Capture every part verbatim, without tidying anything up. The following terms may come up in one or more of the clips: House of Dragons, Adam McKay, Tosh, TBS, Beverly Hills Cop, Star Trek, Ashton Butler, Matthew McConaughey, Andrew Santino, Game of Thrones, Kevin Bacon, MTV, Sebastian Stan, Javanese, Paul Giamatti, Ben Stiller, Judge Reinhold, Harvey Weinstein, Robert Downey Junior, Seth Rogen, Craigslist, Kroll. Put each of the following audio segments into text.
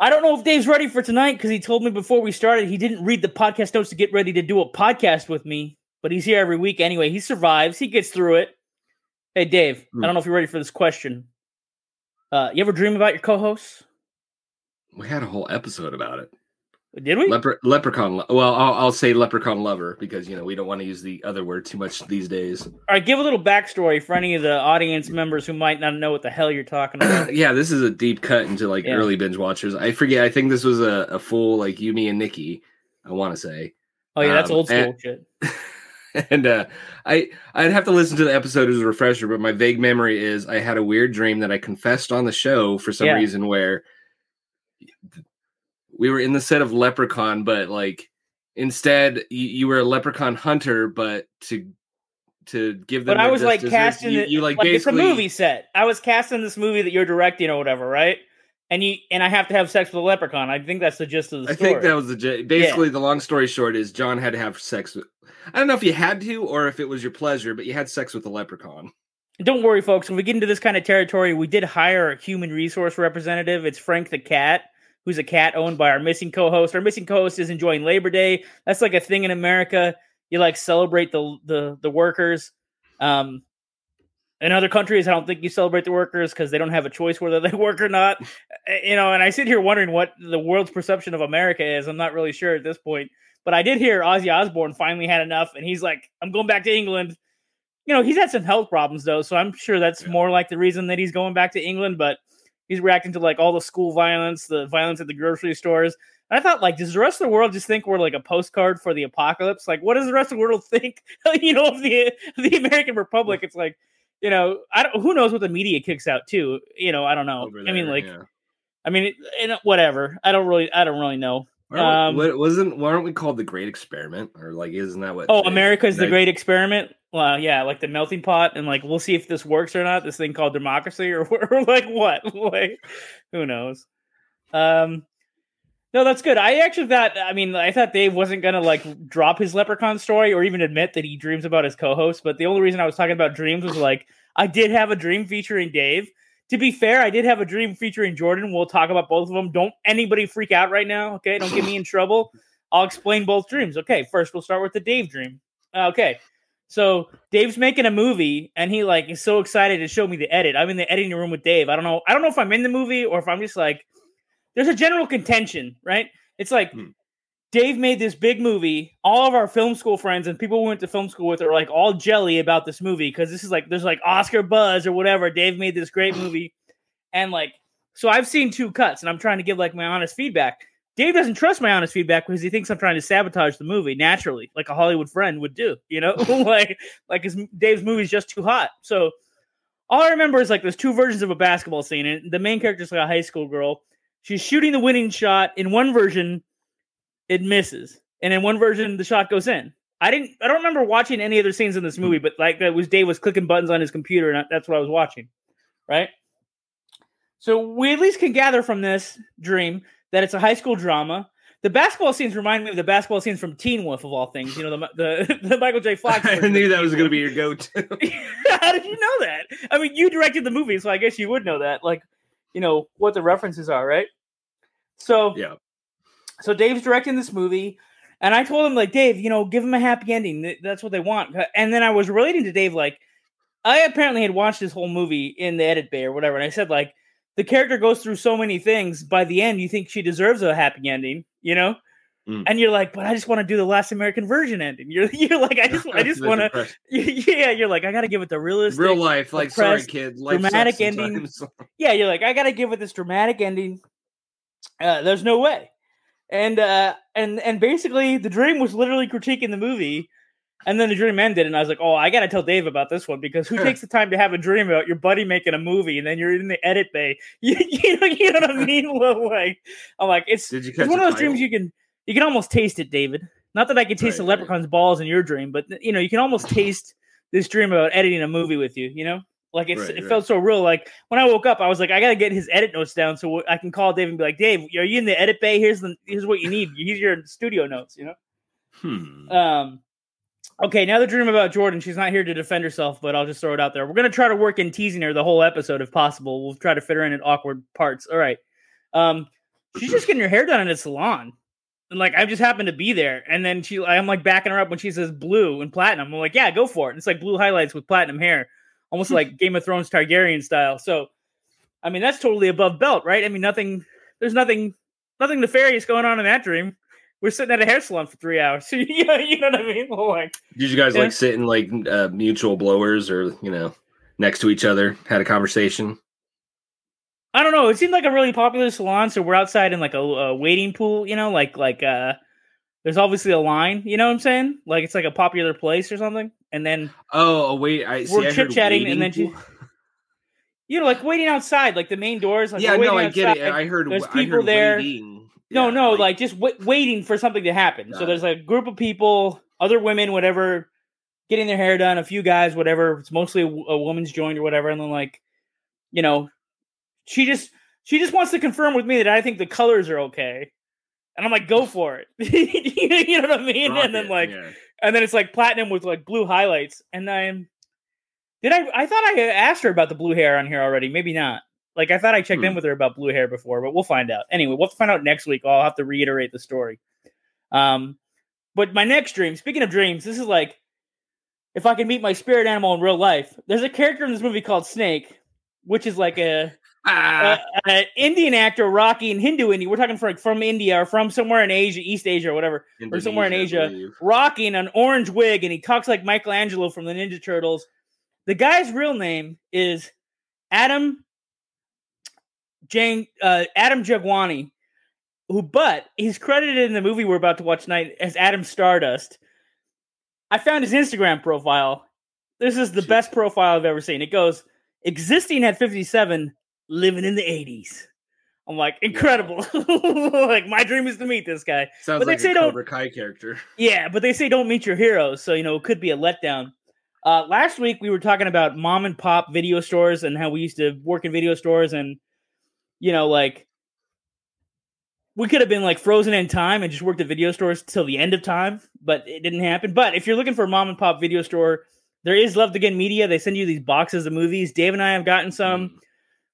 I don't know if Dave's ready for tonight because he told me before we started he didn't read the podcast notes to get ready to do a podcast with me, but he's here every week anyway. He survives. He gets through it. Hey, Dave, mm. I don't know if you're ready for this question. Uh, you ever dream about your co-hosts? We had a whole episode about it. Did we? Lepre- leprechaun. Lo- well, I'll, I'll say leprechaun lover because, you know, we don't want to use the other word too much these days. All right. Give a little backstory for any of the audience members who might not know what the hell you're talking about. Yeah. This is a deep cut into like yeah. early binge watchers. I forget. I think this was a, a full like you, me and Nikki, I want to say. Oh, yeah. That's um, old school and, shit. And uh, I, I'd have to listen to the episode as a refresher, but my vague memory is I had a weird dream that I confessed on the show for some yeah. reason where... We were in the set of Leprechaun, but like instead you, you were a leprechaun hunter, but to to give them. But I was like casting you, it, you like, like it's a movie set. I was casting this movie that you're directing or whatever, right? And you and I have to have sex with a leprechaun. I think that's the gist of the story. I think that was the gist. Basically, yeah. the long story short is John had to have sex with. I don't know if you had to or if it was your pleasure, but you had sex with a leprechaun. Don't worry, folks. When we get into this kind of territory, we did hire a human resource representative. It's Frank the Cat. Who's a cat owned by our missing co-host. Our missing co-host is enjoying Labor Day. That's like a thing in America. You like celebrate the the, the workers. Um, in other countries, I don't think you celebrate the workers because they don't have a choice whether they work or not. You know, and I sit here wondering what the world's perception of America is. I'm not really sure at this point. But I did hear Ozzy Osbourne finally had enough, and he's like, I'm going back to England. You know, he's had some health problems, though, so I'm sure that's yeah. more like the reason that he's going back to England, but he's reacting to, like, all the school violence, the violence at the grocery stores. And I thought, like, does the rest of the world just think we're, like, a postcard for the apocalypse? Like, what does the rest of the world think, you know, of the the American Republic? It's like, you know, I don't, who knows what the media kicks out, too? You know, I don't know. There, I mean, like, yeah. I mean, it, whatever. I don't really, I don't really know. Um, what, wasn't, why aren't we called the Great Experiment? Or, like, isn't that what? Oh, America's the Great Experiment? Well, yeah, like the melting pot, and like we'll see if this works or not. This thing called democracy, or, or like what? Like, who knows? Um, no, that's good. I actually thought, I mean, I thought Dave wasn't gonna like drop his leprechaun story or even admit that he dreams about his co-host. But the only reason I was talking about dreams was like I did have a dream featuring Dave. To be fair, I did have a dream featuring Jordan. We'll talk about both of them. Don't anybody freak out right now, okay? Don't get me in trouble. I'll explain both dreams. Okay, first we'll start with the Dave dream. Okay. So Dave's making a movie, and he like is so excited to show me the edit. I'm in the editing room with Dave. I don't know. I don't know if I'm in the movie or if I'm just like. There's a general contention, right? It's like hmm. Dave made this big movie. All of our film school friends and people we went to film school with are like all jelly about this movie because this is like there's like Oscar buzz or whatever. Dave made this great movie, and like so I've seen two cuts, and I'm trying to give like my honest feedback. Dave doesn't trust my honest feedback because he thinks I'm trying to sabotage the movie naturally, like a Hollywood friend would do, you know, like like his, Dave's movie is just too hot. So all I remember is like there's two versions of a basketball scene, and the main character is like a high school girl. She's shooting the winning shot. In one version, it misses, and in one version, the shot goes in. I didn't, I don't remember watching any other scenes in this movie, but like that was Dave was clicking buttons on his computer, and I, that's what I was watching, right? So we at least can gather from this dream that it's a high school drama. The basketball scenes remind me of the basketball scenes from Teen Wolf, of all things. You know, the the, the Michael J. Fox. I knew that was going to be your go-to. How did you know that? I mean, you directed the movie, so I guess you would know that. Like, you know, what the references are, right? So, yeah. So Dave's directing this movie, and I told him, like, Dave, you know, give him a happy ending. That's what they want. And then I was relating to Dave, like, I apparently had watched this whole movie in the edit bay or whatever, and I said, like, the character goes through so many things. By the end, you think she deserves a happy ending, you know? Mm. And you're like, but I just want to do the Last American Version ending. You're, you're like, I just, I just want to. Yeah, you're like, I got to give it the realistic, real life, like, sorry, kid, life dramatic ending. Yeah, you're like, I got to give it this dramatic ending. Uh, there's no way. And uh, and and basically, the dream was literally critiquing the movie. And then the dream ended, and I was like, oh, I got to tell Dave about this one, because who takes the time to have a dream about your buddy making a movie, and then you're in the edit bay? You, you, know, you know what I mean? Well, like, I'm like, it's, it's one of those title? dreams you can you can almost taste it, David. Not that I could taste right, the leprechaun's right. balls in your dream, but, you know, you can almost taste this dream about editing a movie with you, you know? Like, it's, right, it right. felt so real. Like, when I woke up, I was like, I got to get his edit notes down so I can call Dave and be like, Dave, are you in the edit bay? Here's the here's what you need. Here's your studio notes, you know? Hmm. Um. Okay, now the dream about Jordan. She's not here to defend herself, but I'll just throw it out there. We're going to try to work in teasing her the whole episode if possible. We'll try to fit her in at awkward parts. All right. Um, she's just getting her hair done in a salon. And like, I just happened to be there. And then she, I'm like backing her up when she says blue and platinum. I'm like, yeah, go for it. And it's like blue highlights with platinum hair, almost like Game of Thrones Targaryen style. So, I mean, that's totally above belt, right? I mean, nothing, there's nothing, nothing nefarious going on in that dream. We're sitting at a hair salon for three hours. you know, you know what I mean? Like, did you guys yeah. like sit in like uh, mutual blowers or, you know, next to each other, had a conversation? I don't know. It seemed like a really popular salon, so we're outside in like a, a waiting pool, you know, like like uh, there's obviously a line, you know what I'm saying? Like it's like a popular place or something. And then oh, wait, I see, we're chit chatting, and then she, you know, like waiting outside, like the main doors. Like, yeah, no, I outside. get it. I heard there's people I heard there. Waiting. No, yeah, no, like, like just w- waiting for something to happen. So there's like a group of people, other women, whatever, getting their hair done. A few guys, whatever. It's mostly a, a woman's joint or whatever, and then like, you know. She just she just wants to confirm with me that I think the colors are okay, and I'm like, go for it. You know what I mean? Rock and then it, like, yeah. and then it's like platinum with like blue highlights. And then did I? I thought I asked her about the blue hair on here already. Maybe not. Like I thought I checked hmm. in with her about blue hair before, but we'll find out. Anyway, we'll find out next week. I'll have to reiterate the story. Um, but my next dream. Speaking of dreams, this is like if I can meet my spirit animal in real life. There's a character in this movie called Snake, which is like a Uh, uh, Indian actor, Rocky, and Hindu India. We're talking from, from India or from somewhere in Asia, East Asia or whatever, Indonesia, or somewhere in Asia. Rocky in an orange wig, and he talks like Michelangelo from the Ninja Turtles. The guy's real name is Adam Jang, uh, Adam Jagwani, who, but he's credited in the movie we're about to watch tonight as Adam Stardust. I found his Instagram profile. This is the Shit. best profile I've ever seen. It goes, existing at fifty-seven. Living in the eighties. I'm like, incredible. Yeah. Like, my dream is to meet this guy. Sounds but they like say a Cobra Kai character. Yeah, but they say don't meet your heroes. So, you know, it could be a letdown. Uh, last week, we were talking about mom and pop video stores and how we used to work in video stores. And, you know, like, we could have been, like, frozen in time and just worked at video stores till the end of time. But it didn't happen. But if you're looking for a mom and pop video store, there is Love to Get Media. They send you these boxes of movies. Dave and I have gotten some. Mm.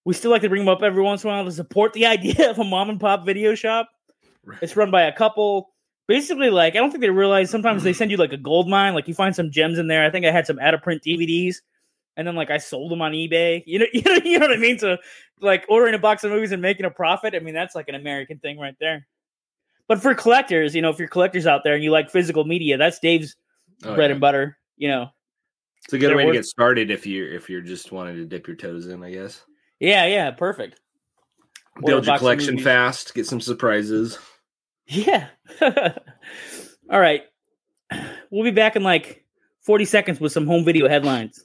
We still like to bring them up every once in a while to support the idea of a mom and pop video shop. Right. It's run by a couple. Basically, like, I don't think they realize sometimes they send you like a gold mine. Like you find some gems in there. I think I had some out of print D V Ds, and then like I sold them on eBay. You know, you know, you know what I mean? So like ordering a box of movies and making a profit. I mean, that's like an American thing right there. But for collectors, you know, if you're collectors out there and you like physical media, that's Dave's oh, bread yeah. and butter. You know, it's a good way work. to get started if you if you're just wanting to dip your toes in, I guess. Yeah, yeah, perfect. Build your collection fast, get some surprises. Yeah. All right. We'll be back in like forty seconds with some home video headlines.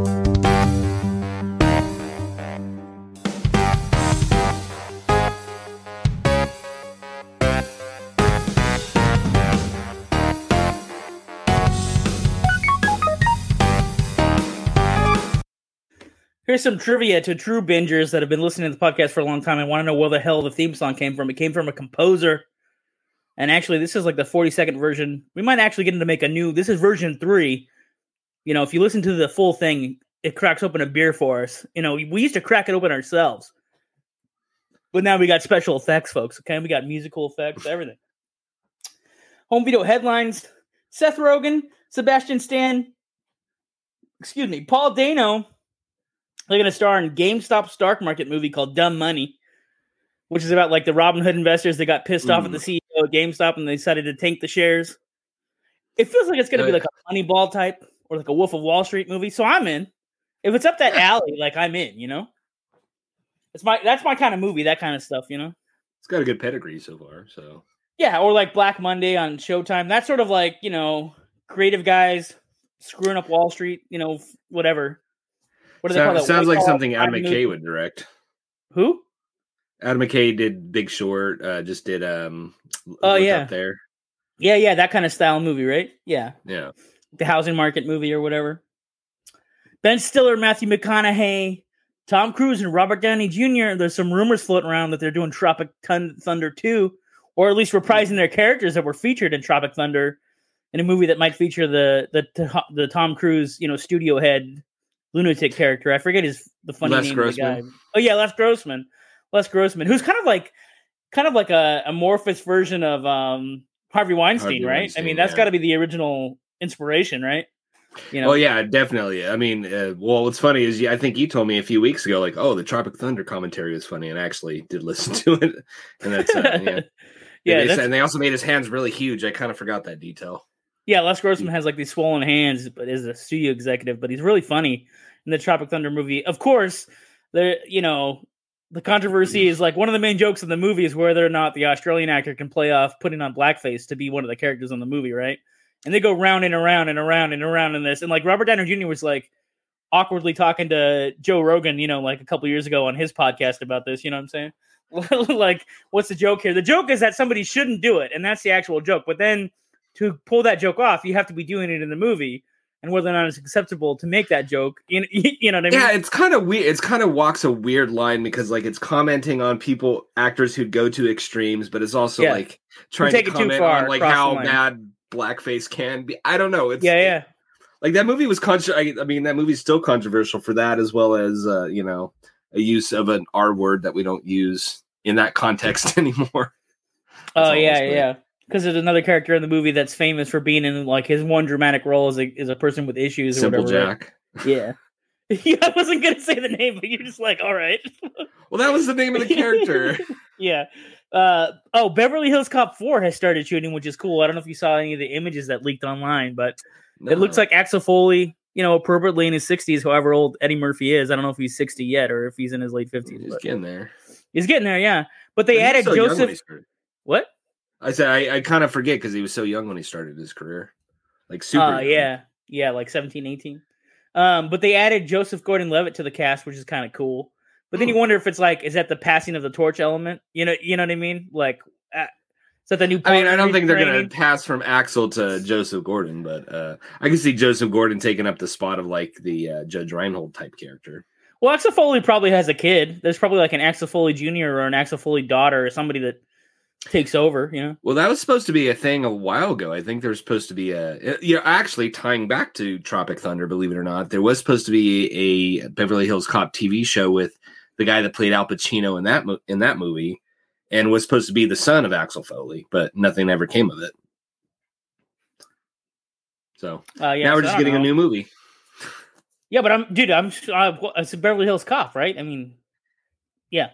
Here's some trivia to true bingers that have been listening to the podcast for a long time and want to know where the hell the theme song came from. It came from a composer. And actually, this is like the forty-second version. We might actually get into make a new... This is version three. You know, if you listen to the full thing, it cracks open a beer for us. You know, we used to crack it open ourselves. But now we got special effects, folks. Okay, we got musical effects, everything. Home video headlines. Seth Rogen, Sebastian Stan... Excuse me, Paul Dano... They're going to star in GameStop's Dark Market movie called Dumb Money, which is about like the Robin Hood investors that got pissed mm. off at the C E O of GameStop and they decided to tank the shares. It feels like it's going to be like a Moneyball type or like a Wolf of Wall Street movie. So I'm in. If it's up that alley, like I'm in, you know? It's my That's my kind of movie, that kind of stuff, you know? It's got a good pedigree so far, so. Yeah, or like Black Monday on Showtime. That's sort of like, you know, creative guys screwing up Wall Street, you know, whatever. What do they Sound, call that? Sounds like something Adam McKay would direct. Who? Adam McKay did Big Short. Uh, just did. Um, oh yeah, up there. Yeah, yeah, that kind of style movie, right? Yeah, yeah. The housing market movie or whatever. Ben Stiller, Matthew McConaughey, Tom Cruise, and Robert Downey Junior There's some rumors floating around that they're doing Tropic Thunder two, or at least reprising their characters that were featured in Tropic Thunder. in a movie that might feature the the the Tom Cruise, you know, studio head lunatic character. I forget his the funny Les name Grossman. Of the guy. Oh yeah, Les Grossman. Les Grossman, who's kind of like kind of like a amorphous version of um, Harvey Weinstein, Harvey right? Weinstein, I mean, that's yeah. got to be the original inspiration, right? You know? Well, yeah, definitely. I mean, uh, well, what's funny is yeah, I think you told me a few weeks ago, like, oh, the Tropic Thunder commentary is funny, and I actually did listen to it. And that's uh, yeah, yeah. And, that's... They, and they also made his hands really huge. I kind of forgot that detail. Yeah, Les Grossman has like these swollen hands, but is a studio executive. But he's really funny in the Tropic Thunder movie. Of course, the you know. The controversy is like one of the main jokes in the movie is whether or not the Australian actor can play off putting on blackface to be one of the characters on the movie, right? And they go round and around and around and around in this. And like Robert Downey Junior was like awkwardly talking to Joe Rogan, you know, like a couple years ago on his podcast about this. You know what I'm saying? Like, what's the joke here? The joke is that somebody shouldn't do it. And that's the actual joke. But then to pull that joke off, you have to be doing it in the movie. And whether or not it's acceptable to make that joke, you know, you know what I mean? Yeah, it's kind of weird. It's kind of walks a weird line because, like, it's commenting on people, actors who go to extremes, but it's also yeah. like trying to comment far, on like how mad blackface can be. I don't know. It's, yeah, yeah. It, like that movie was contro- I, I mean, that movie's still controversial for that, as well as uh, you know, a use of an R word that we don't use in that context anymore. Oh yeah, been. yeah. Because there's another character in the movie that's famous for being in like his one dramatic role as a is a person with issues. Or Simple whatever. Jack. Yeah. yeah, I wasn't gonna say the name, but you're just like, all right. Well, that was the name of the character. yeah. Uh, oh, Beverly Hills Cop four has started shooting, which is cool. I don't know if you saw any of the images that leaked online, but no. It looks like Axel Foley, you know, appropriately in his sixties, however old Eddie Murphy is. I don't know if he's sixty yet or if he's in his late fifties. He's but, getting there. He's getting there, yeah. But they added so Joseph. What? I said I, I kind of forget because he was so young when he started his career. Like super uh, yeah. Yeah, like seventeen, eighteen. Um, but they added Joseph Gordon-Levitt to the cast, which is kind of cool. But then you wonder if it's like, is that the passing of the torch element? You know, you know what I mean? Like, uh, is that the new I mean, I don't think they're going to pass from Axel to Joseph Gordon, but uh, I can see Joseph Gordon taking up the spot of like the uh, Judge Reinhold type character. Well, Axel Foley probably has a kid. There's probably like an Axel Foley Junior or an Axel Foley daughter or somebody that takes over, you know. Well, that was supposed to be a thing a while ago. I think there was supposed to be a, you know, actually tying back to Tropic Thunder, believe it or not, there was supposed to be a Beverly Hills Cop T V show with the guy that played Al Pacino in that in that movie, and was supposed to be the son of Axel Foley, but nothing ever came of it. So uh, yeah, now so we're just getting know. a new movie. Yeah, but I'm dude. I'm uh, it's a Beverly Hills Cop, right? I mean, yeah.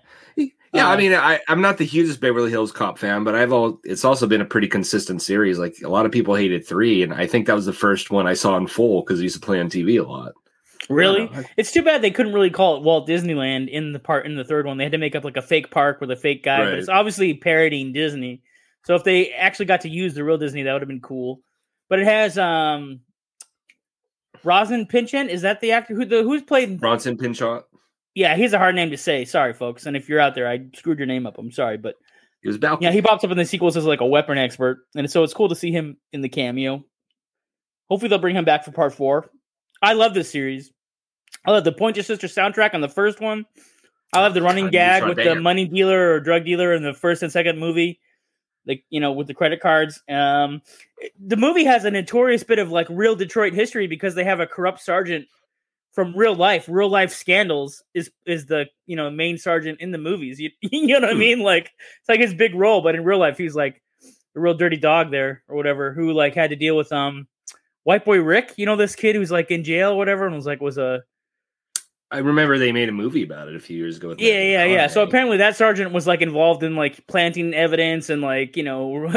Yeah, I mean, I, I'm not the hugest Beverly Hills Cop fan, but I've all. It's also been a pretty consistent series. Like a lot of people hated three, and I think that was the first one I saw in full because he used to play on T V a lot. Really, I, it's too bad they couldn't really call it Walt Disneyland in the part in the third one. They had to make up like a fake park with a fake guy, right. But it's obviously parodying Disney. So if they actually got to use the real Disney, that would have been cool. But it has um, Bronson Pinchot. Is that the actor who the who's played Bronson Pinchot? Yeah, he's a hard name to say. Sorry, folks. And if you're out there, I screwed your name up. I'm sorry, but he was Balky. Yeah, he pops up in the sequels as like a weapon expert, and so it's cool to see him in the cameo. Hopefully, they'll bring him back for part four. I love this series. I love the Point Your Sister soundtrack on the first one. I love the running God, gag with the money dealer or drug dealer in the first and second movie. Like you know, with the credit cards. Um, the movie has a notorious bit of like real Detroit history because they have a corrupt sergeant. From real life, real life scandals is is the you know main sergeant in the movies. You, you know what I mean? Like it's like his big role, but in real life, he's like a real dirty dog there or whatever, who like had to deal with um White Boy Rick. You know this kid who's like in jail or whatever, and was like was a. I remember they made a movie about it a few years ago. With yeah, yeah, yeah. So apparently that sergeant was like involved in like planting evidence and like you know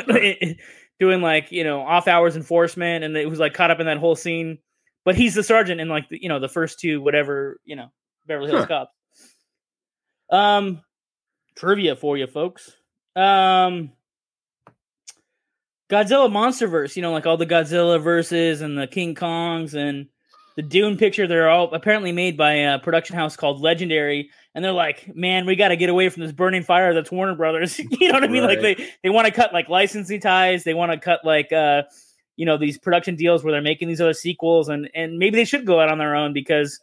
doing like you know off hours enforcement, and it was like caught up in that whole scene. But he's the sergeant in like the, you know the first two whatever you know Beverly Hills huh. Cop. Um, trivia for you folks. Um, Godzilla MonsterVerse, you know like all the Godzilla verses and the King Kongs and the Dune picture. They're all apparently made by a production house called Legendary, and they're like, man, we got to get away from this burning fire that's Warner Brothers. you know what I mean? Right. Like they they want to cut like licensing ties. They want to cut like. Uh, You know, these production deals where they're making these other sequels and, and maybe they should go out on their own because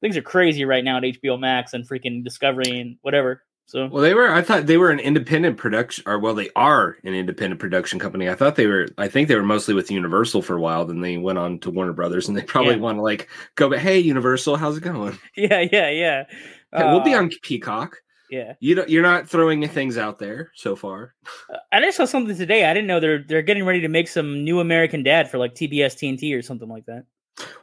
things are crazy right now at H B O Max and freaking Discovery and whatever. So well, they were. I thought they were an independent production, or well, they are an independent production company. I thought they were. I think they were mostly with Universal for a while. Then they went on to Warner Brothers, and they probably yeah. want to like go. But hey, Universal, how's it going? Yeah, yeah, yeah. Hey, uh, we'll be on Peacock. Yeah, you don't. You're not throwing things out there so far. I just saw something today. I didn't know they're they're getting ready to make some new American Dad for like T B S T N T or something like that.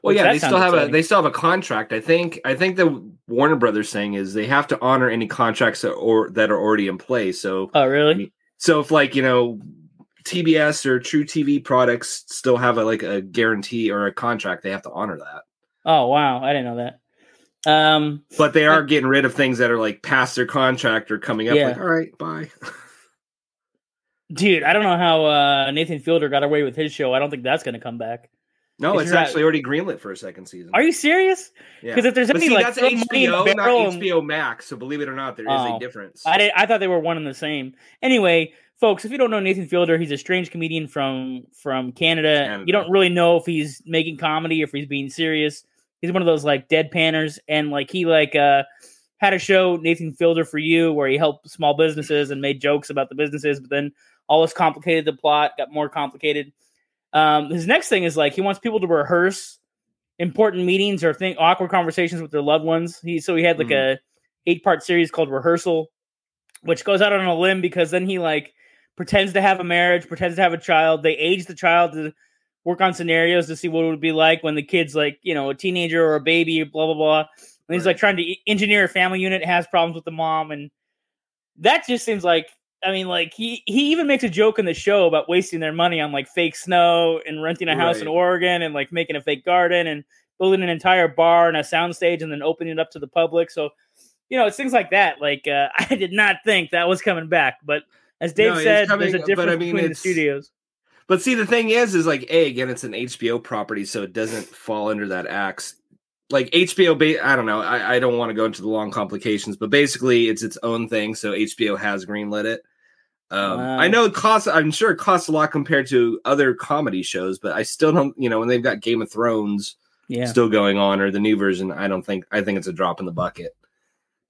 Well, Which yeah, they still have exciting. a they still have a contract. I think I think the Warner Brothers thing is they have to honor any contracts that or that are already in place. So, oh really? So if like you know, T B S or True T V products still have a, like a guarantee or a contract, they have to honor that. Oh wow, I didn't know that. Um, but they are getting rid of things that are like past their contract or coming up. Yeah. Like, all right, bye. Dude, I don't know how uh, Nathan Fielder got away with his show. I don't think that's going to come back. No, it's actually not... already greenlit for a second season. Are you serious? Because yeah. if there's any see, like that's H B O, not H B O Max, so believe it or not, there oh, is a difference. I did, I thought they were one and the same. Anyway, folks, if you don't know Nathan Fielder, he's a strange comedian from from Canada. Canada. You don't really know if he's making comedy or if he's being serious. He's one of those like deadpanners, and like he like uh, had a show, Nathan Fielder for You, where he helped small businesses and made jokes about the businesses, but then always complicated the plot, got more complicated. Um, his next thing is like he wants people to rehearse important meetings or think awkward conversations with their loved ones. He so he had like mm-hmm. a eight part series called Rehearsal, which goes out on a limb because then he like pretends to have a marriage, pretends to have a child. They age the child to work on scenarios to see what it would be like when the kid's like you know a teenager or a baby. Blah blah blah. And right. he's like trying to engineer a family unit, has problems with the mom, and that just seems like. I mean, like, he, he even makes a joke in the show about wasting their money on, like, fake snow and renting a house right. in Oregon and, like, making a fake garden and building an entire bar and a soundstage and then opening it up to the public. So, you know, it's things like that. Like, uh, I did not think that was coming back. But as Dave no, said, coming, there's a difference I mean, between the studios. But see, the thing is, is, like, A, again, it's an H B O property, so it doesn't fall under that axe. Like H B O, I don't know. I, I don't want to go into the long complications, but basically it's its own thing. So H B O has greenlit it. Um, wow. I know it costs, I'm sure it costs a lot compared to other comedy shows, but I still don't, you know, when they've got Game of Thrones yeah. still going on or the new version, I don't think, I think it's a drop in the bucket.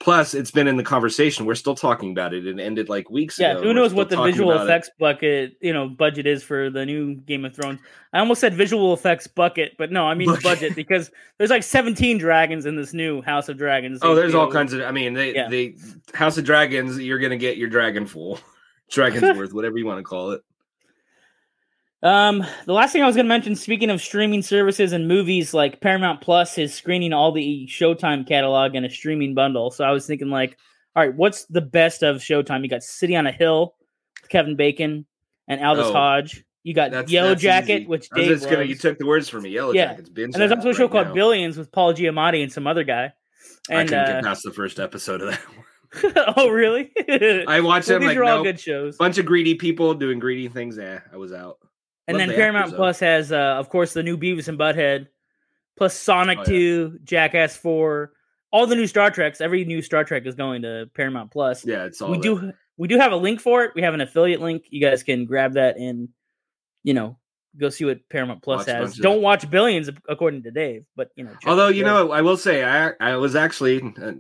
Plus, it's been in the conversation. We're still talking about it. It ended like weeks yeah, ago. Yeah, who knows what the visual effects it. bucket, you know, budget is for the new Game of Thrones. I almost said visual effects bucket, but no, I mean bucket. budget because there's like seventeen dragons in this new House of Dragons. Oh, H B O. There's all kinds of, I mean, they, yeah. they House of Dragons, you're going to get your Dragonful, Dragonsworth, whatever you want to call it. Um, the last thing I was going to mention, speaking of streaming services and movies, like Paramount Plus is screening all the Showtime catalog in a streaming bundle. So I was thinking like, all right, what's the best of Showtime? You got City on a Hill with Kevin Bacon and Aldous oh, Hodge. You got that's, Yellow that's Jacket, easy. which Dave gonna, You took the words from me. Yellow yeah. Jacket's binge. And there's also a show right called now. Billions with Paul Giamatti and some other guy. And, I couldn't uh, get past the first episode of that one. Oh really? I watched well, them. These like, are all nope. good shows. Bunch of greedy people doing greedy things. Yeah, I was out. And Love then the Paramount Plus up. has, uh, of course, the new Beavis and Butthead, plus Sonic oh, yeah. two, Jackass four, all the new Star Treks. Every new Star Trek is going to Paramount Plus. Yeah, it's all we do. We do have a link for it. We have an affiliate link. You guys can grab that and, you know, go see what Paramount Plus watch has. Don't watch Billions, according to Dave. But you know, although you know, I will say, I I was actually. Uh,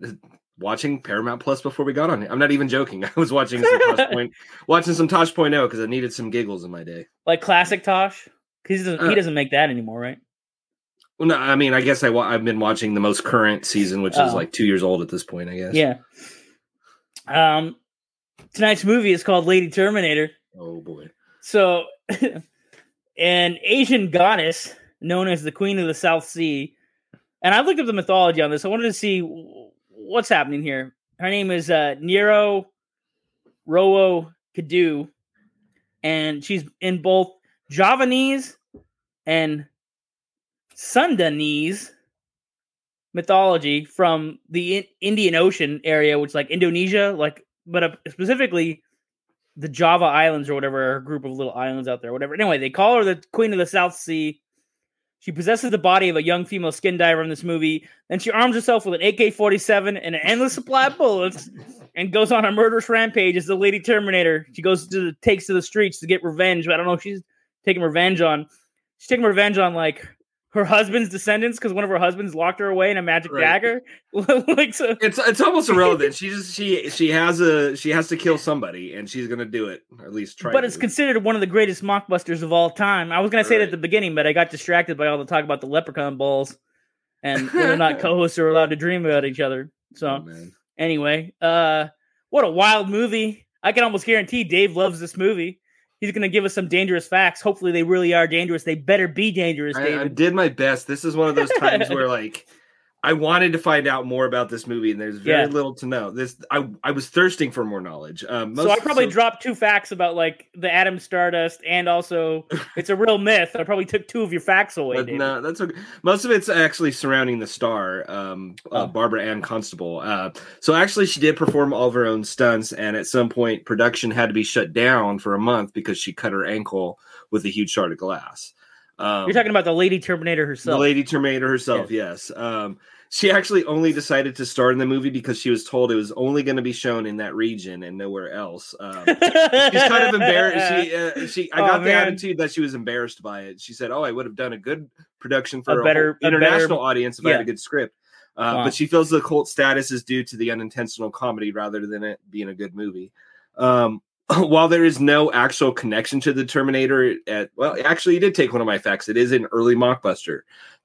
Watching Paramount Plus before we got on it. I'm not even joking. I was watching some Tosh Point, watching some Tosh point oh because I needed some giggles in my day. Like classic Tosh, because he doesn't uh, he doesn't make that anymore, right? Well, no. I mean, I guess I wa- I've been watching the most current season, which Uh-oh. is like two years old at this point, I guess. Yeah. Um, tonight's movie is called Lady Terminator. Oh boy! So, an Asian goddess known as the Queen of the South Sea, and I looked up the mythology on this. I wanted to see. What's happening here? Her name is uh, Nero Roo Kadu, and she's in both Javanese and Sundanese mythology from the in- Indian Ocean area, which is like Indonesia, like but uh, specifically the Java Islands or whatever, or a group of little islands out there, whatever. Anyway, they call her the Queen of the South Sea. She possesses the body of a young female skin diver in this movie. Then she arms herself with an A K forty-seven and an endless supply of bullets and goes on a murderous rampage as the Lady Terminator. She goes to the, takes to the streets to get revenge. But I don't know if she's taking revenge on. She's taking revenge on like her husband's descendants because one of her husbands locked her away in a magic right. dagger. Like, so it's it's almost irrelevant. She just she she has a she has to kill somebody, and she's gonna do it, or at least try. But to. It's considered one of the greatest mockbusters of all time. I was gonna say right. that at the beginning, but I got distracted by all the talk about the leprechaun balls and whether or not co-hosts are allowed to dream about each other. So oh, anyway, uh, what a wild movie! I can almost guarantee Dave loves this movie. He's going to give us some dangerous facts. Hopefully they really are dangerous. They better be dangerous, David. I, I did my best. This is one of those times where, like, I wanted to find out more about this movie, and there's very yeah. little to know. This I, I was thirsting for more knowledge. Um, most, so I probably so, dropped two facts about, like, the Adam Stardust, and also it's a real myth. I probably took two of your facts away, David. No, that's okay. Most of it's actually surrounding the star, um, oh. uh, Barbara Ann Constable. Uh, so actually she did perform all of her own stunts, and at some point production had to be shut down for a month because she cut her ankle with a huge shard of glass. Um, You're talking about the Lady Terminator herself. The Lady Terminator herself, yeah. yes. Um, she actually only decided to star in the movie because she was told it was only going to be shown in that region and nowhere else. Um, she's kind of embarrassed. She, uh, she, I oh, got the man. attitude that she was embarrassed by it. She said, "Oh, I would have done a good production for a, a better international a better, audience if yeah. I had a good script." Uh, wow. But she feels the cult status is due to the unintentional comedy rather than it being a good movie. Um, While there is no actual connection to the Terminator, at well, actually, you did take one of my facts. It is an early mockbuster,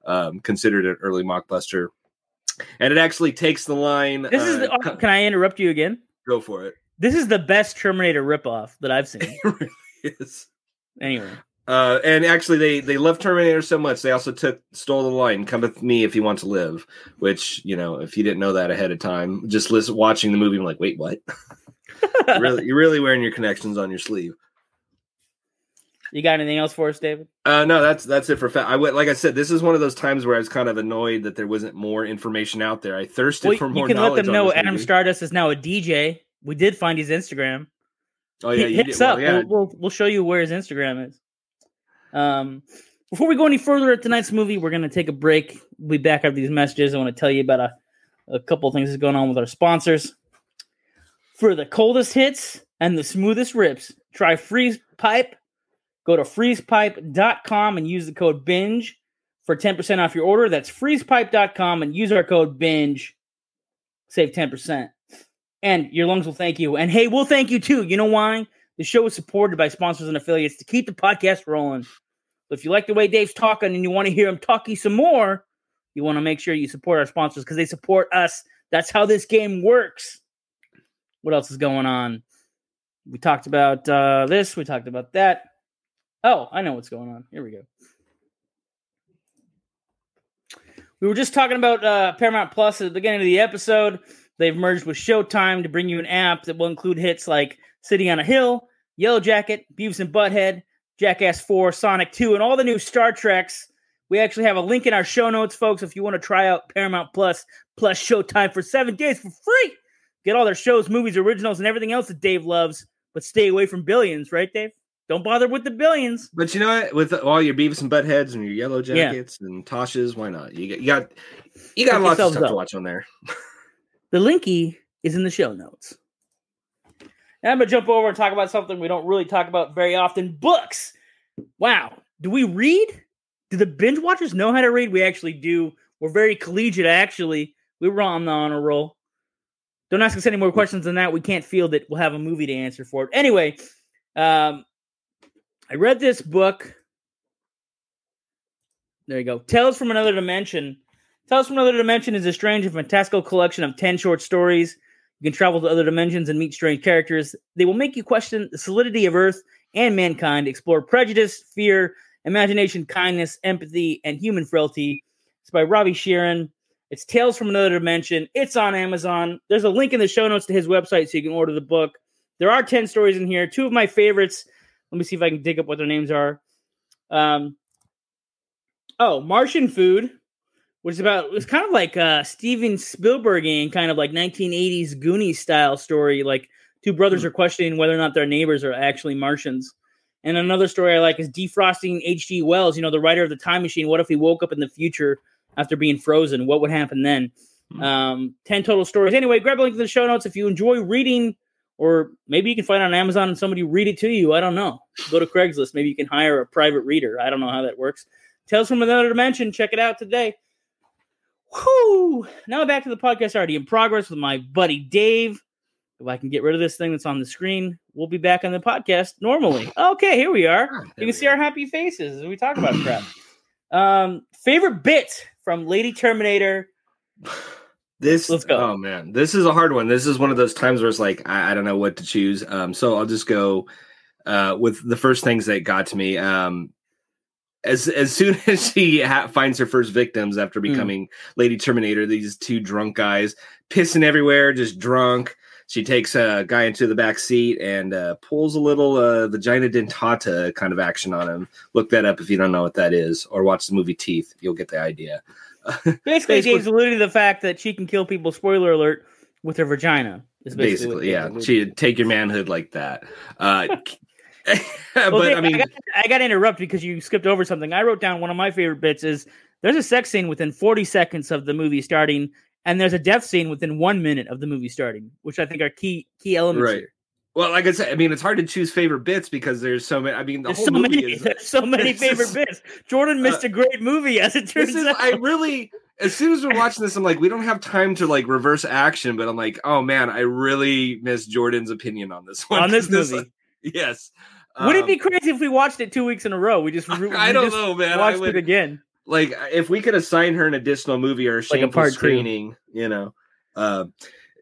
um, considered an early mockbuster, and it actually takes the line. This uh, is the, oh, can I interrupt you again? Go for it. This is the best Terminator ripoff that I've seen. It really is. Anyway, uh, and actually, they they love Terminator so much they also took stole the line "Come with me if you want to live," which, you know, if you didn't know that ahead of time, just listen, watching the movie, I'm like, wait, what? You're really, you're really wearing your connections on your sleeve. You got anything else for us, David? Uh, no, that's that's it for fact. I went, like I said, this is one of those times where I was kind of annoyed that there wasn't more information out there. I thirsted well, for more. You can knowledge let them know Adam movie. Stardust is now a D J. We did find his Instagram. Oh yeah, hit us well, up. Yeah. We'll, we'll we'll show you where his Instagram is. Um, before we go any further at tonight's movie, we're gonna take a break. We'll be back after these messages. I want to tell you about a a couple of things that's going on with our sponsors. For the coldest hits and the smoothest rips, try Freeze Pipe. Go to freeze pipe dot com and use the code BINGE for ten percent off your order. That's freeze pipe dot com and use our code BINGE. Save ten percent. And your lungs will thank you. And hey, we'll thank you too. You know why? The show is supported by sponsors and affiliates to keep the podcast rolling. So if you like the way Dave's talking and you want to hear him talking some more, you want to make sure you support our sponsors because they support us. That's how this game works. What else is going on? We talked about uh, this. We talked about that. Oh, I know what's going on. Here we go. We were just talking about uh, Paramount Plus at the beginning of the episode. They've merged with Showtime to bring you an app that will include hits like City on a Hill, Yellow Jacket, Beavis and Butthead, Jackass four, Sonic two, and all the new Star Treks. We actually have a link in our show notes, folks, if you want to try out Paramount Plus plus Showtime for seven days for free. Get all their shows, movies, originals, and everything else that Dave loves, but stay away from Billions, right, Dave? Don't bother with the Billions. But you know what? With all your Beavis and Buttheads and your Yellow Jackets yeah. and Toshes, why not? You got you got, you got lots of stuff up. to watch on there. The linky is in the show notes. Now I'm going to jump over and talk about something we don't really talk about very often. Books! Wow. Do we read? Do the binge watchers know how to read? We actually do. We're very collegiate, actually. We were on the honor roll. Don't ask us any more questions than that. We can't field it. We'll have a movie to answer for it. Anyway, um, I read this book. There you go. Tales from Another Dimension. Tales from Another Dimension is a strange and fantastical collection of ten short stories. You can travel to other dimensions and meet strange characters. They will make you question the solidity of Earth and mankind, explore prejudice, fear, imagination, kindness, empathy, and human frailty. It's by Robbie Sheeran. It's Tales from Another Dimension. It's on Amazon. There's a link in the show notes to his website so you can order the book. There are ten stories in here. Two of my favorites. Let me see if I can dig up what their names are. Um, oh, Martian Food, which is about, it's kind of like a Steven Spielbergian kind of like nineteen eighties Goonies style story. Like two brothers are questioning whether or not their neighbors are actually Martians. And another story I like is Defrosting H G Wells, you know, the writer of The Time Machine. What if he woke up in the future after being frozen? What would happen then? Um, ten total stories. Anyway, grab a link to the show notes if you enjoy reading, or maybe you can find it on Amazon and somebody read it to you. I don't know. Go to Craigslist. Maybe you can hire a private reader. I don't know how that works. Tales from Another Dimension. Check it out today. Whoo! Now back to the podcast already in progress with my buddy Dave. If I can get rid of this thing that's on the screen, we'll be back on the podcast normally. Okay, here we are. Oh, you can see are. our happy faces as we talk about crap. Um, favorite bit from Lady Terminator. This, Let's go. Oh man, this is a hard one. This is one of those times where it's like, I, I don't know what to choose. Um, so I'll just go uh, with the first things that got to me. Um, As as soon as she ha- finds her first victims after becoming mm. Lady Terminator, these two drunk guys pissing everywhere, just drunk. She takes a guy into the back seat and uh, pulls a little uh, vagina dentata kind of action on him. Look that up if you don't know what that is, or watch the movie Teeth. You'll get the idea. Basically, Dave's alluding to the fact that she can kill people, spoiler alert, with her vagina. Is basically, basically yeah. She'd take your manhood like that. Uh well, but, Dave, I mean, I got, I got to interrupt because you skipped over something. I wrote down one of my favorite bits is there's a sex scene within forty seconds of the movie starting, and there's a death scene within one minute of the movie starting, which I think are key key elements right. here. Well, like I said, I mean, it's hard to choose favorite bits because there's so many. I mean, the there's whole so movie many, is there's so many favorite just, bits. Jordan missed uh, a great movie, as it turns is, out. I really, as soon as we're watching this, I'm like, we don't have time to like reverse action, but I'm like, oh man, I really miss Jordan's opinion on this one on this movie. This, Yes. Um, would it be crazy if we watched it two weeks in a row? We just we I don't just know, man. Watched I would, it again. Like if we could assign her an additional movie or a shameful like a part screening, two. you know. Uh,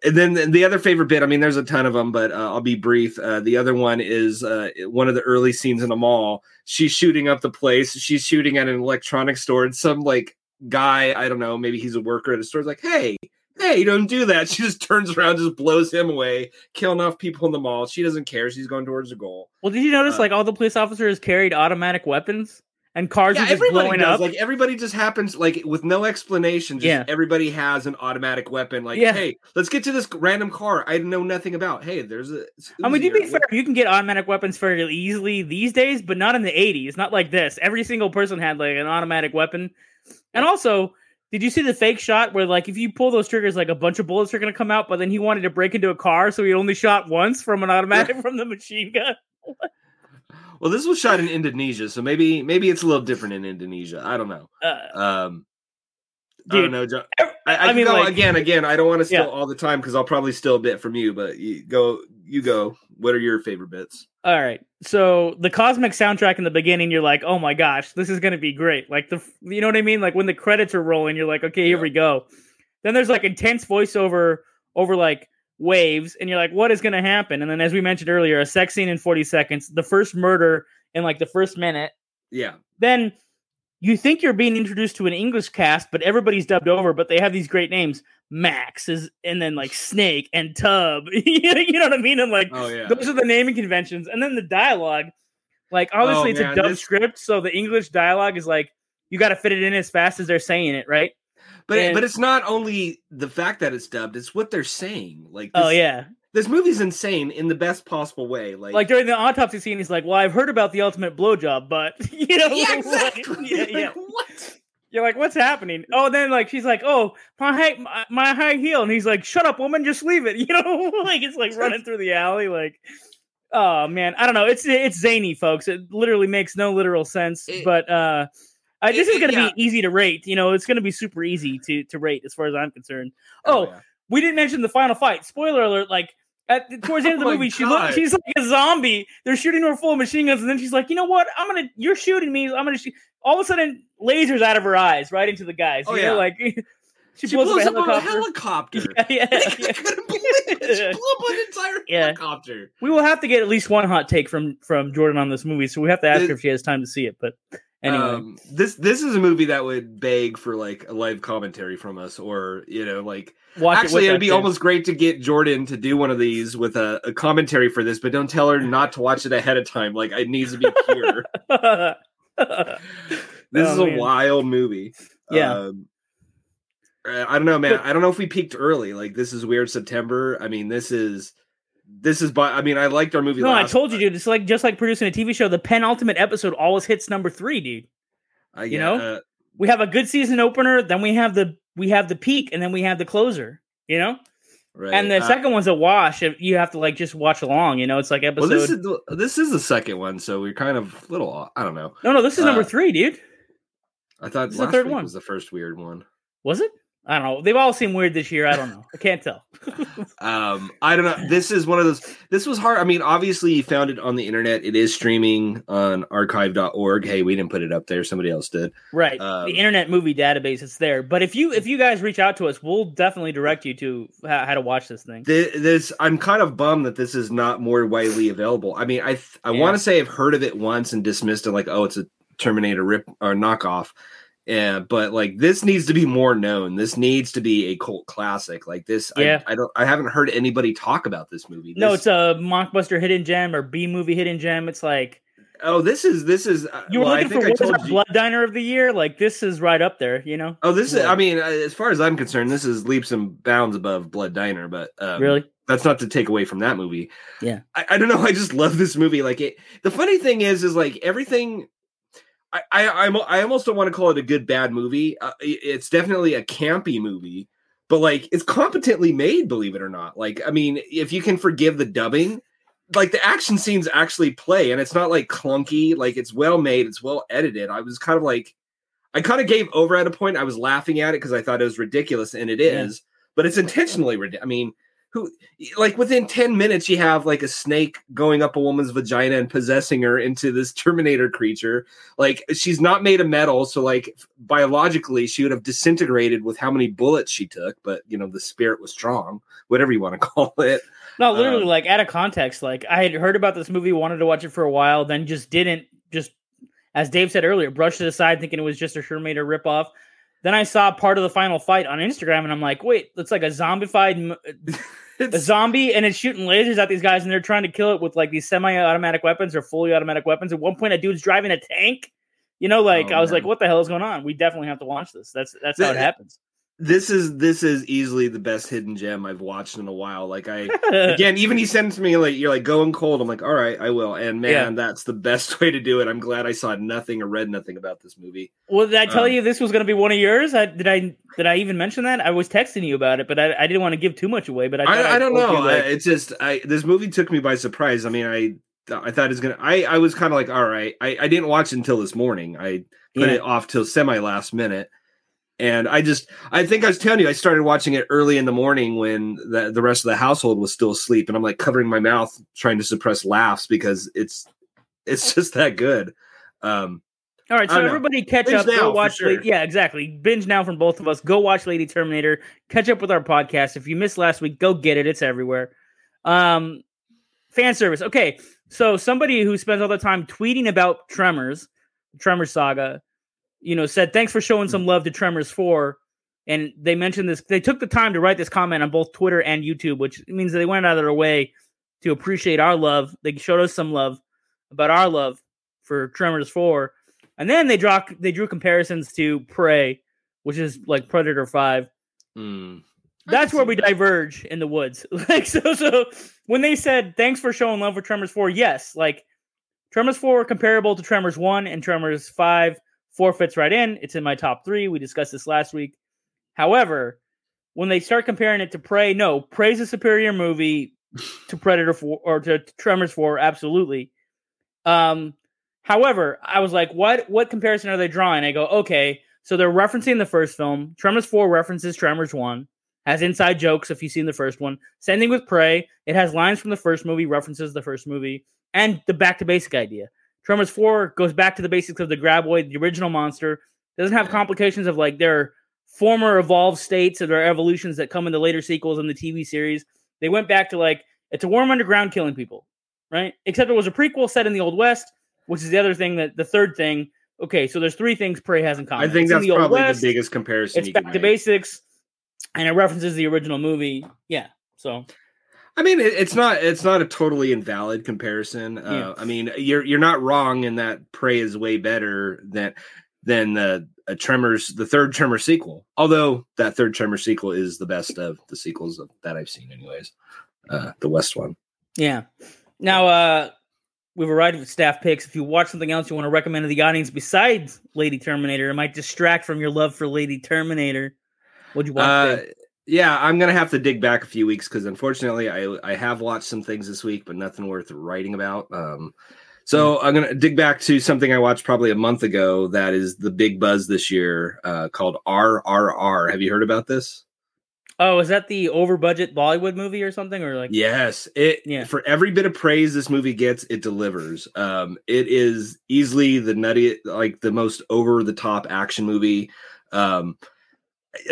and then the other favorite bit. I mean, there's a ton of them, but uh, I'll be brief. Uh, the other one is uh, one of the early scenes in the mall. She's shooting up the place. She's shooting at an electronics store, and some like guy, I don't know, maybe he's a worker at a store, is like, hey. Hey, don't do that. She just turns around, just blows him away, killing off people in the mall. She doesn't care. She's going towards the goal. Well, did you notice, uh, like, all the police officers carried automatic weapons and cars yeah, are just blowing does. up? Like, everybody just happens, like, with no explanation, just yeah. everybody has an automatic weapon. Like, yeah. hey, let's get to this random car I know nothing about. Hey, there's a... I mean, to be fair, you can get automatic weapons fairly easily these days, but not in the eighties. Not like this. Every single person had, like, an automatic weapon. And also... Did you see the fake shot where, like, if you pull those triggers, like, a bunch of bullets are going to come out, but then he wanted to break into a car, so he only shot once from an automatic yeah. from the machine gun? Well, this was shot in Indonesia, so maybe maybe it's a little different in Indonesia. I don't know. Uh, um, dude, I don't know, John. I, I, I mean, go like, again, again, I don't want to steal yeah. all the time because I'll probably steal a bit from you, but you go, you go. What are your favorite bits? All right. So the cosmic soundtrack in the beginning, you're like, oh my gosh, this is going to be great. Like the, you know what I mean? Like when the credits are rolling, you're like, okay, here yeah. we go. Then there's like intense voiceover over like waves. And you're like, what is going to happen? And then as we mentioned earlier, a sex scene in forty seconds, the first murder in like the first minute. Yeah. Then you think you're being introduced to an English cast, but everybody's dubbed over, but they have these great names. Max is, and then like Snake and Tub. You know what I mean? And like, oh, yeah. those are the naming conventions. And then the dialogue, like obviously oh, it's man, a dubbed this... script. So the English dialogue is like, you got to fit it in as fast as they're saying it. Right. But, and... but it's not only the fact that it's dubbed, it's what they're saying. Like, this... oh yeah. This movie's insane in the best possible way. Like, like during the autopsy scene, he's like, well, I've heard about the ultimate blowjob, but, you know, yeah, exactly. like, yeah, yeah. Like, what? You're like, what's happening? Oh, then, like, she's like, oh, my high, my, my high heel. And he's like, shut up, woman, just leave it. You know, like, it's like running through the alley. Like, oh, man, I don't know. It's it's zany, folks. It literally makes no literal sense, it, but uh, I, this it, is going to yeah. be easy to rate. You know, it's going to be super easy to, to rate as far as I'm concerned. Oh, oh yeah. We didn't mention the final fight. Spoiler alert, like, at, towards the end of the oh movie, she look, she's like a zombie. They're shooting her full of machine guns, and then she's like, you know what? I'm going to, you're shooting me. I'm going to shoot. All of a sudden, lasers out of her eyes, right into the guys. Oh, you yeah. know, like, she, she blows, blows up, up a helicopter. Yeah, yeah, I yeah. couldn't believe it. She blew up an entire yeah. helicopter. We will have to get at least one hot take from, from Jordan on this movie, so we have to ask it, her if she has time to see it, but... Anyway, um, this this is a movie that would beg for like a live commentary from us, or you know, like watch actually, it it'd be too. almost great to get Jordan to do one of these with a, a commentary for this, but don't tell her not to watch it ahead of time. Like it needs to be pure. This oh, is a man. wild movie. Yeah, um, I don't know, man. But, I don't know if we peaked early. Like this is weird September. I mean, this is. This is by I mean I liked our movie. No, last I told time. you, dude. It's like just like producing a T V show. The penultimate episode always hits number three, dude. I get, you know, uh, we have a good season opener, then we have the we have the peak, and then we have the closer. You know, right? And the uh, second one's a wash. You have to like just watch along. You know, it's like episode. Well, this is the, this is the second one, so we're kind of a little. I don't know. No, no, this is uh, number three, dude. I thought last the third week one was the first weird one. Was it? I don't know. They've all seemed weird this year. I don't know. I can't tell. um, I don't know. This is one of those. This was hard. I mean, obviously, you found it on the internet. It is streaming on archive dot org. Hey, we didn't put it up there. Somebody else did. Right. Um, the Internet Movie Database. It's there. But if you if you guys reach out to us, we'll definitely direct you to how, how to watch this thing. This, this I'm kind of bummed that this is not more widely available. I mean, I th- I yeah. want to say I've heard of it once and dismissed it like, oh, it's a Terminator rip or knockoff. Yeah, but like this needs to be more known. This needs to be a cult classic. Like this, yeah. I, I don't. I haven't heard anybody talk about this movie. This, no, it's a mockbuster hidden gem or B movie hidden gem. It's like, oh, this is this is. You were well, looking for what is our Blood Diner of the year? Like this is right up there. You know. Oh, this yeah. is. I mean, as far as I'm concerned, this is leaps and bounds above Blood Diner. But um, really, that's not to take away from that movie. Yeah, I, I don't know. I just love this movie. Like it. The funny thing is, is like everything. I, I I almost don't want to call it a good, bad movie. Uh, it's definitely a campy movie, but like it's competently made, believe it or not. Like, I mean, if you can forgive the dubbing, like the action scenes actually play and it's not like clunky. Like it's well made. It's well edited. I was kind of like, I kind of gave over at a point. I was laughing at it because I thought it was ridiculous and it yeah. is, but it's intentionally ridiculous. I mean, who like within ten minutes you have like a snake going up a woman's vagina and possessing her into this Terminator creature. Like she's not made of metal, so like biologically she would have disintegrated with how many bullets she took, but you know the spirit was strong, whatever you want to call it. No, literally um, like out of context, like I had heard about this movie, wanted to watch it for a while, then just didn't, just as Dave said earlier, brushed it aside thinking it was just a Terminator ripoff. Then I saw part of the final fight on Instagram, and I'm like, wait, it's like a zombified a zombie, and it's shooting lasers at these guys, and they're trying to kill it with like these semi-automatic weapons or fully automatic weapons. At one point, a dude's driving a tank. You know, like oh, I was man. like, what the hell is going on? We definitely have to watch this. That's that's that, how it happens. This is this is easily the best hidden gem I've watched in a while. Like I again, even he sent it to me like you're like going cold. I'm like, all right, I will. And man, yeah. that's the best way to do it. I'm glad I saw nothing or read nothing about this movie. Well, did I tell um, you this was going to be one of yours? I, did I did I even mention that? I was texting you about it, but I, I didn't want to give too much away. But I I, I don't know. You, like, I, it's just I this movie took me by surprise. I mean, I I thought it's gonna. I I was kind of like, all right. I I didn't watch it until this morning. I put yeah. it off till semi last minute. And I just, I think I was telling you, I started watching it early in the morning when the, the rest of the household was still asleep. And I'm like covering my mouth, trying to suppress laughs because it's, it's just that good. Um, All right. So everybody catch up. Go watch. Sure. Yeah, exactly. Binge now from both of us. Go watch Lady Terminator. Catch up with our podcast. If you missed last week, go get it. It's everywhere. Um, fan service. Okay. So somebody who spends all the time tweeting about Tremors, Tremors saga, you know, said, thanks for showing some love to Tremors four. And they mentioned this. They took the time to write this comment on both Twitter and YouTube, which means that they went out of their way to appreciate our love. They showed us some love about our love for Tremors four. And then they draw, they drew comparisons to Prey, which is like Predator five. Mm. That's where we diverge in the woods. Like so, so when they said, thanks for showing love for Tremors four, yes. Like Tremors four comparable to Tremors one and Tremors five. Four fits right in. It's in my top three. We discussed this last week. However, when they start comparing it to Prey, no, Prey's a superior movie to Predator four or to Tremors four, absolutely. Um, however, I was like, what what comparison are they drawing? I go, okay, so they're referencing the first film. Tremors four references Tremors one, has inside jokes if you've seen the first one. Same thing with Prey. It has lines from the first movie, references the first movie, and the back-to-basic idea. Tremors four goes back to the basics of the graboid, the original monster. Doesn't have complications of like their former evolved states or their evolutions that come in the later sequels in the T V series. They went back to like, it's a worm underground killing people, right? Except it was a prequel set in the Old West, which is the other thing that the third thing. Okay, so there's three things Prey has in common. I think it's that's the probably West, the biggest comparison. It's back to make. Basics, and it references the original movie. Yeah, so. I mean, it's not it's not a totally invalid comparison. Uh, yeah. I mean, you're you're not wrong in that Prey is way better than than the a Tremors, the third Tremors sequel. Although that third Tremors sequel is the best of the sequels of, that I've seen, anyways. Uh, the West one. Yeah. Now uh, we've arrived with staff picks. If you watch something else you want to recommend to the audience besides Lady Terminator, it might distract from your love for Lady Terminator. What'd you watch? Uh, today? Yeah, I'm going to have to dig back a few weeks because, unfortunately, I I have watched some things this week, but nothing worth writing about. Um, So I'm going to dig back to something I watched probably a month ago that is the big buzz this year, uh, called R R R. Have you heard about this? Oh, is that the over-budget Bollywood movie or something? Or like? Yes. It, yeah. For every bit of praise this movie gets, it delivers. Um, it is easily the nutty, like the most over-the-top action movie. Um,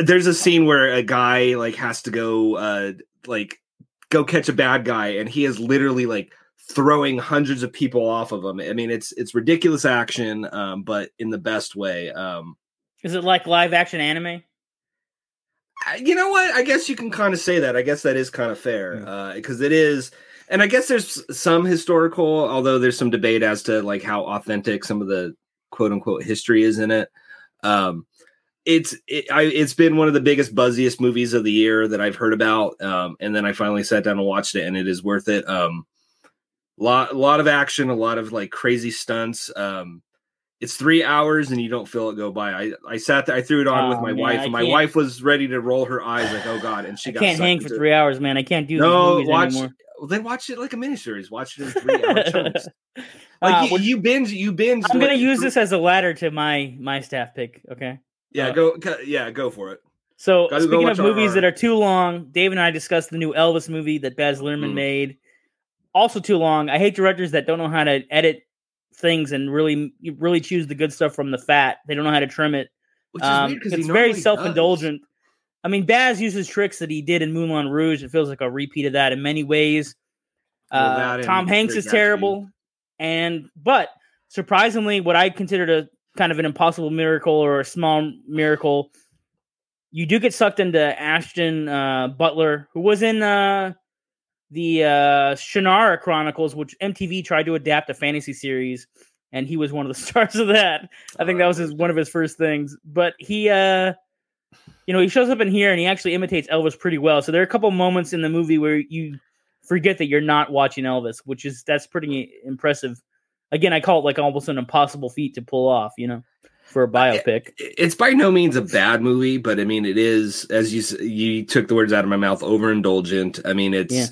there's a scene where a guy like has to go uh, like go catch a bad guy, and he is literally like throwing hundreds of people off of him. I mean, it's it's ridiculous action, um, but in the best way. Um, is it like live-action anime? You know what? I guess you can kind of say that. I guess that is kind of fair, because uh, it is. And I guess there's some historical, although there's some debate as to like how authentic some of the quote unquote history is in it. Um, it's it, I, it's been one of the biggest, buzziest movies of the year that I've heard about. Um, and then I finally sat down and watched it, and it is worth it. Um, lot, a lot of action, a lot of like crazy stunts. Um, It's three hours and you don't feel it go by. I, I sat there, I threw it on oh, with my man, wife, and my wife was ready to roll her eyes like, oh God, and she I got can't hang for three it. hours, man. I can't do no, these movies watch, anymore. Well, then watch it like a miniseries. Watch it in three hour chunks. Like uh, you, well, you binge, you binge. I'm like, gonna use this as a ladder to my my staff pick. Okay. Yeah, uh, go. Yeah, go for it. So Gotta speaking of movies R R. that are too long, Dave and I discussed the new Elvis movie that Baz Luhrmann mm. made. Also too long. I hate directors that don't know how to edit things and really really choose the good stuff from the fat. They don't know how to trim it. Which is um, weird, it's very self-indulgent. Does. I mean, Baz uses tricks that he did in Moulin Rouge. It feels like a repeat of that in many ways. Uh, well, Tom Hanks is terrible. Team. and But surprisingly, what I considered a kind of an impossible miracle or a small miracle, you do get sucked into Ashton uh, Butler, who was in... Uh, The uh, Shannara Chronicles, which M T V tried to adapt a fantasy series, and he was one of the stars of that. I think that was his, one of his first things. But he, uh, you know, he shows up in here, and he actually imitates Elvis pretty well. So there are a couple moments in the movie where you forget that you're not watching Elvis, which is that's pretty impressive. Again, I call it like almost an impossible feat to pull off, you know, for a biopic. It's by no means a bad movie, but I mean, it is, as you you took the words out of my mouth, overindulgent. I mean, it's. Yeah.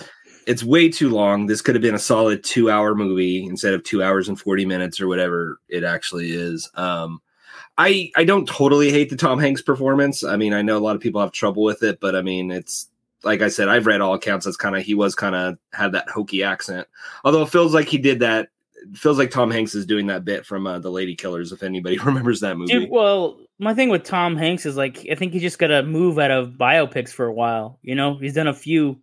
It's way too long. This could have been a solid two-hour movie instead of two hours and forty minutes or whatever it actually is. Um, I I don't totally hate the Tom Hanks performance. I mean, I know a lot of people have trouble with it, but I mean, it's like I said, I've read all accounts. That's kind of he was kind of had that hokey accent. Although it feels like he did that. It feels like Tom Hanks is doing that bit from uh, The Lady Killers, if anybody remembers that movie. Dude, well, my thing with Tom Hanks is like I think he's just got to move out of biopics for a while. You know, he's done a few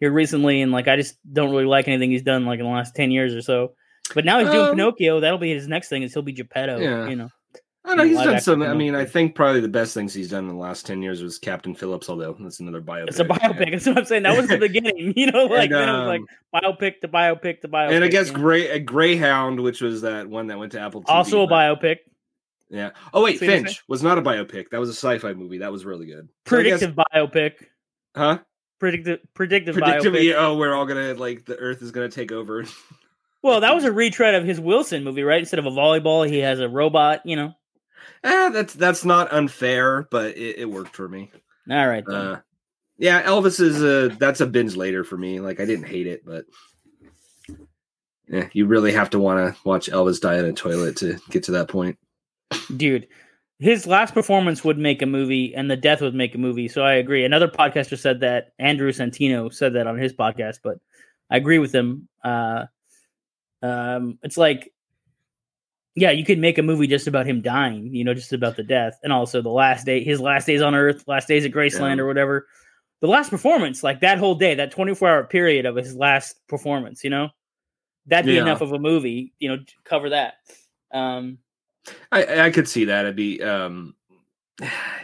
here recently, and like I just don't really like anything he's done like in the last ten years or so. But now he's doing um, Pinocchio. That'll be his next thing, is he'll be Geppetto. Yeah. You know, I don't know, he's done some. Pinocchio. I mean, I think probably the best things he's done in the last ten years was Captain Phillips, although that's another biopic. It's a biopic. Yeah. That's what I'm saying. That was the beginning, you know, like, and, um, then it was like biopic to biopic to biopic. And I guess yeah. Grey, a Greyhound, which was that one that went to Apple T V. Also a but, biopic. Yeah. Oh, wait, Finch was not a biopic. That was a sci-fi movie. That was really good. Predictive so guess, biopic. Huh? Predictive, predictive, predictive biopic. Oh, we're all gonna like the Earth is gonna take over. Well, that was a retread of his Wilson movie, right? Instead of a volleyball, he has a robot. You know, eh, that's that's not unfair, but it, it worked for me. All right, then. Uh, yeah, Elvis is a that's a binge later for me. Like I didn't hate it, but yeah, you really have to want to watch Elvis die in a toilet to get to that point, dude. His last performance would make a movie, and the death would make a movie. So I agree. Another podcaster said that. Andrew Santino said that on his podcast, but I agree with him. Uh, um, it's like, yeah, you could make a movie just about him dying, you know, just about the death. And also the last day, his last days on Earth, last days at Graceland yeah. or whatever. The last performance, like that whole day, that twenty-four hour period of his last performance, you know, that'd be yeah. enough of a movie, you know, to cover that. Um, I, I could see that. It'd be, um,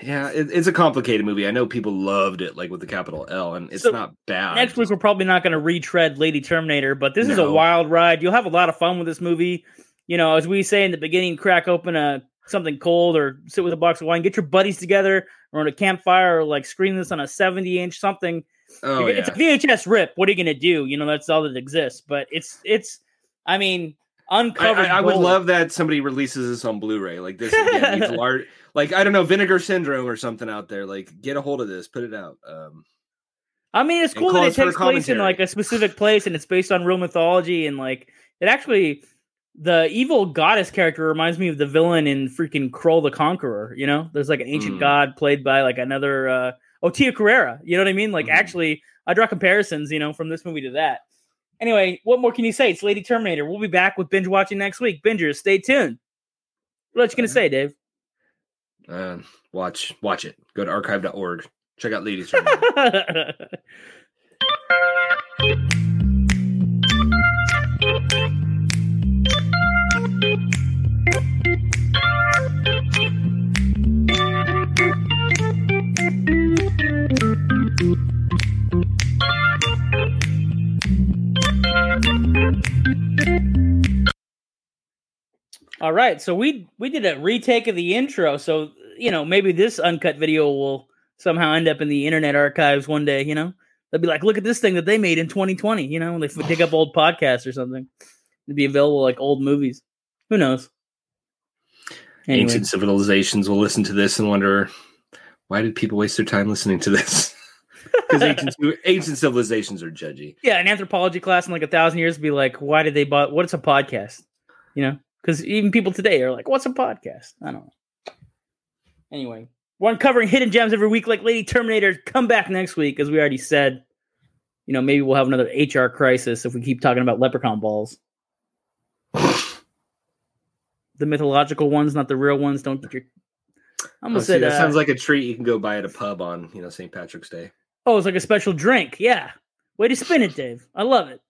yeah, it, it's a complicated movie. I know people loved it, like with the capital L, and it's so not bad. Next week, we're probably not going to retread Lady Terminator, but this no. is a wild ride. You'll have a lot of fun with this movie. You know, as we say in the beginning, crack open a something cold or sit with a box of wine, get your buddies together or on a campfire or like screen this on a seventy inch something. Oh, yeah. It's a V H S rip. What are you going to do? You know, that's all that exists, but it's, it's, I mean, Uncovered. I, I would love that somebody releases this on Blu-ray. Like this again, needs large, like I don't know, Vinegar Syndrome or something out there. Like get a hold of this, put it out. Um, I mean, it's cool that it takes place in like a specific place, and it's based on real mythology, and like it actually the evil goddess character reminds me of the villain in freaking Kroll the Conqueror. You know, there's like an ancient mm. god played by like another uh, oh Tia Carrera. You know what I mean? Like mm. actually, I draw comparisons. You know, from this movie to that. Anyway, what more can you say? It's Lady Terminator. We'll be back with binge watching next week. Bingers, stay tuned. What you gonna say, Dave? Uh, watch, watch it. Go to archive dot org. Check out Lady Terminator. All right, so we we did a retake of the intro, so you know maybe this uncut video will somehow end up in the internet archives one day. You know, they'll be like, look at this thing that they made in twenty twenty. You know, when they dig up old podcasts or something, it'd be available like old movies. Who knows? Anyway. Ancient civilizations will listen to this and wonder, why did people waste their time listening to this? Because ancient, ancient civilizations are judgy. Yeah, an anthropology class in like a thousand years would be like, why did they bought? What's a podcast? You know. Because even people today are like, what's a podcast? I don't know. Anyway, we're uncovering hidden gems every week like Lady Terminator. Come back next week, as we already said. You know, maybe we'll have another H R crisis if we keep talking about leprechaun balls. The mythological ones, not the real ones. Don't get your... I almost oh, said, see, that uh, sounds like a treat you can go buy at a pub on, you know, Saint Patrick's Day. Oh, it's like a special drink. Yeah. Way to spin it, Dave. I love it.